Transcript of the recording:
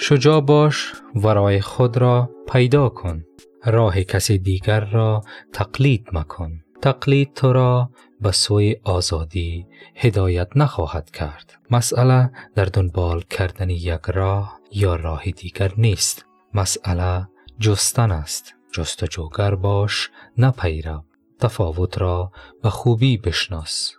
شجاع باش و راه خود را پیدا کن. راه کسی دیگر را تقلید مکن. تقلید تو را به سوی آزادی هدایت نخواهد کرد. مسئله در دنبال کردن یک راه یا راه دیگر نیست. مسئله جستن است. جستجوگر باش، نه پیرو. تفاوت را به خوبی بشناس.